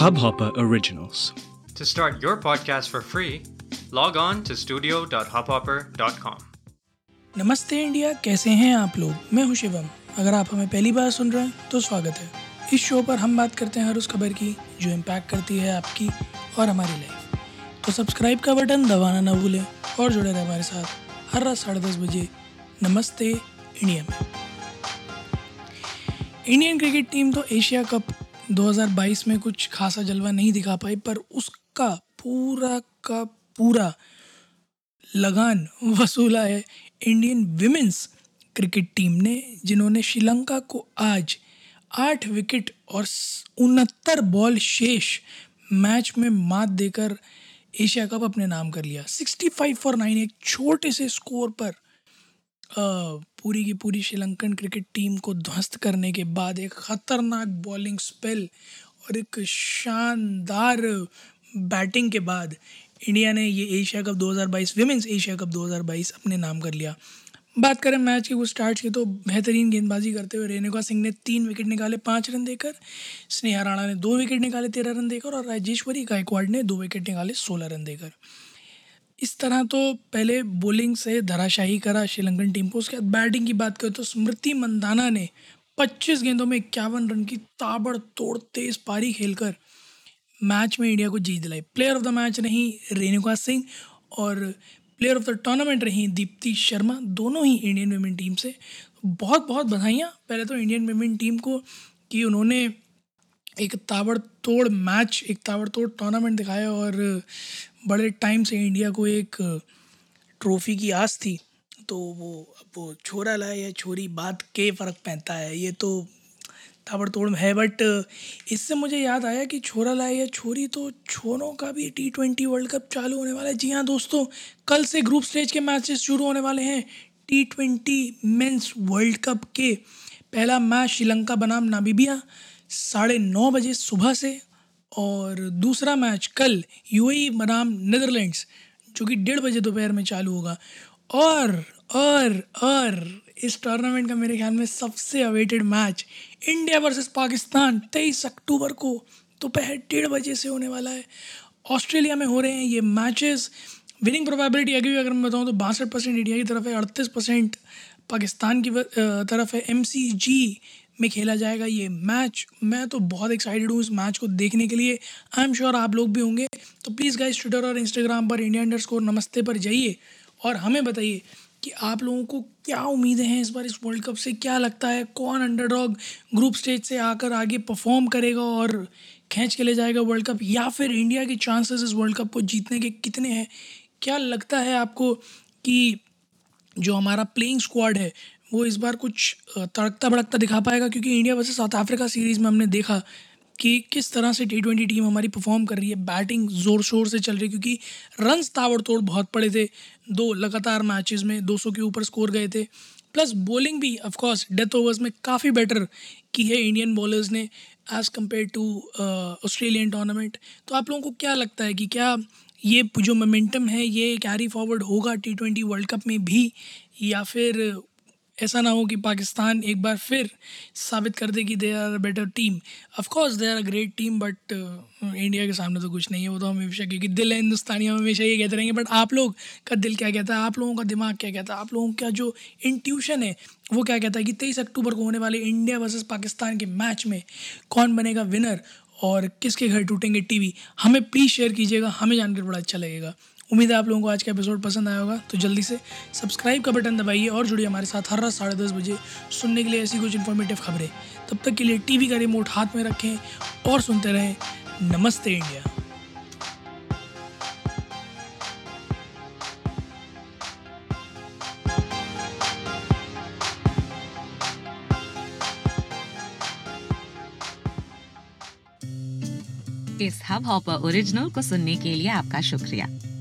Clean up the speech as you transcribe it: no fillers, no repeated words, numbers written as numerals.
Hubhopper originals. To start your podcast for free, log on to studio.hubhopper.com. नमस्ते India, कैसे हैं आप लोग? मैं हूं शिवम। अगर आप हमें पहली बार सुन रहे हैं तो स्वागत है। इस शो पर हम बात करते हैं हर उस खबर की जो इम्पैक्ट करती है आपकी और हमारी लाइफ। तो सब्सक्राइब का बटन दबाना ना भूलें और जुड़े रहें हमारे साथ हर रात 10:30 बजे नमस्ते इंडिया में। इंडियन क्रिकेट टीम तो एशिया कप 2022 में कुछ खासा जलवा नहीं दिखा पाई, पर उसका पूरा का पूरा लगान वसूला है इंडियन विमेंस क्रिकेट टीम ने, जिन्होंने श्रीलंका को आज 8 विकेट और 69 बॉल शेष मैच में मात देकर एशिया कप अपने नाम कर लिया। 65-9 एक छोटे से स्कोर पर पूरी की पूरी श्रीलंकन क्रिकेट टीम को ध्वस्त करने के बाद एक ख़तरनाक बॉलिंग स्पेल और एक शानदार बैटिंग के बाद इंडिया ने ये Asia cup 2022 women's Asia cup 2022 अपने नाम कर लिया। बात करें मैच के कुछ स्टार्ट की तो बेहतरीन गेंदबाजी करते हुए रेणुका सिंह ने 3 विकेट निकाले 5 रन देकर, स्नेहा राणा ने 2 विकेट निकाले 13 रन देकर और राजेश्वरी गायकवाड ने 2 विकेट निकाले 16 रन देकर। इस तरह तो पहले बॉलिंग से धराशाही करा श्रीलंकन टीम को। उसके बाद बैटिंग की बात करें तो स्मृति मंदाना ने 25 गेंदों में 51 रन की ताबड़तोड़ तेज पारी खेलकर मैच में इंडिया को जीत दिलाई। प्लेयर ऑफ द मैच रहीं रेणुका सिंह और प्लेयर ऑफ द टूर्नामेंट रहीं दीप्ति शर्मा, दोनों ही इंडियन वुमेन टीम से। बहुत बहुत बधाइयाँ पहले तो इंडियन वुमेन टीम को कि उन्होंने एक ताबड़तोड़ टूर्नामेंट दिखाया और बड़े टाइम से इंडिया को एक ट्रॉफी की आस थी, तो वो छोरा लाए या छोरी बात के फ़र्क पड़ता है, ये तो ताबड़तोड़ है। बट इससे मुझे याद आया कि छोरा लाए या छोरी तो छोरों का भी T20 वर्ल्ड कप चालू होने वाला है। जी हाँ दोस्तों, कल से ग्रुप स्टेज के मैचेस शुरू होने वाले हैं। T20 मेंस वर्ल्ड कप के पहला मैच श्रीलंका बनाम नामीबिया 9:30 बजे सुबह से, और दूसरा मैच कल UAE बनाम नीदरलैंड्स जो कि 1:30 बजे दोपहर में चालू होगा। और इस टूर्नामेंट का मेरे ख्याल में सबसे awaited match India versus Pakistan 23 अक्टूबर को दोपहर 1:30 बजे से होने वाला है। ऑस्ट्रेलिया में हो रहे हैं ये मैचेस। विनिंग प्रोबेबिलिटी अभी अगर मैं बताऊँ तो 62% इंडिया की तरफ है, 38% पाकिस्तान की तरफ है। MCG में खेला जाएगा ये मैच। मैं तो बहुत एक्साइटेड हूँ इस मैच को देखने के लिए। आई एम श्योर आप लोग भी होंगे। तो प्लीज़ गाइस, ट्विटर और इंस्टाग्राम पर India_Namaste पर जाइए और हमें बताइए कि आप लोगों को क्या उम्मीदें हैं इस बार इस वर्ल्ड कप से। क्या लगता है कौन अंडरडॉग ग्रुप स्टेज से आकर आगे परफॉर्म करेगा और खींच के ले जाएगा वर्ल्ड कप, या फिर इंडिया के चांसेस इस वर्ल्ड कप को जीतने के कितने हैं? क्या लगता है आपको कि जो हमारा प्लेइंग स्क्वाड है वो इस बार कुछ तड़कता भड़कता दिखा पाएगा? क्योंकि India versus South Africa series में हमने देखा कि किस तरह से T20 टीम हमारी परफॉर्म कर रही है। बैटिंग ज़ोर शोर से चल रही है क्योंकि रन्स ताबड़तोड़ बहुत पड़े थे, 2 लगातार मैचेस में 200 के ऊपर स्कोर गए थे। प्लस बॉलिंग भी ऑफकोर्स डेथ ओवर्स में काफ़ी बेटर की है इंडियन बॉलर्स ने as compare to Australian tournament. तो आप लोगों को क्या लगता है कि क्या ये जो मोमेंटम है ये कैरी फॉरवर्ड होगा T20 वर्ल्ड कप में भी, या फिर ऐसा ना हो कि पाकिस्तान एक बार फिर साबित कर दे कि they are a better team? Of course they are a great team, but India के सामने तो कुछ नहीं है। वो तो हमेशा, क्योंकि दिल है हिंदुस्तानी, हम हमेशा ये कहते रहेंगे। बट आप लोग का दिल क्या कहता है, आप लोगों का दिमाग क्या कहता है, आप लोगों का जो इंट्यूशन है वो क्या कहता है कि 23 अक्टूबर को होने वाले इंडिया वर्सेस पाकिस्तान के मैच में कौन बनेगा विनर और किसके घर टूटेंगे टीवी? हमें प्लीज़ शेयर कीजिएगा, हमें जानकर बड़ा अच्छा लगेगा। उम्मीद है आप लोगों को आज का एपिसोड पसंद आया होगा। तो जल्दी से सब्सक्राइब का बटन दबाइए और जुड़िए हमारे साथ हर रात 10:30 बजे सुनने के लिए ऐसी कुछ इन्फॉर्मेटिव खबरें। तब तक के लिए टीवी का रिमोट हाथ में रखें और सुनते रहें नमस्ते इंडिया। इस हबहॉपर ओरिजिनल को सुनने के लिए आपका शुक्रिया।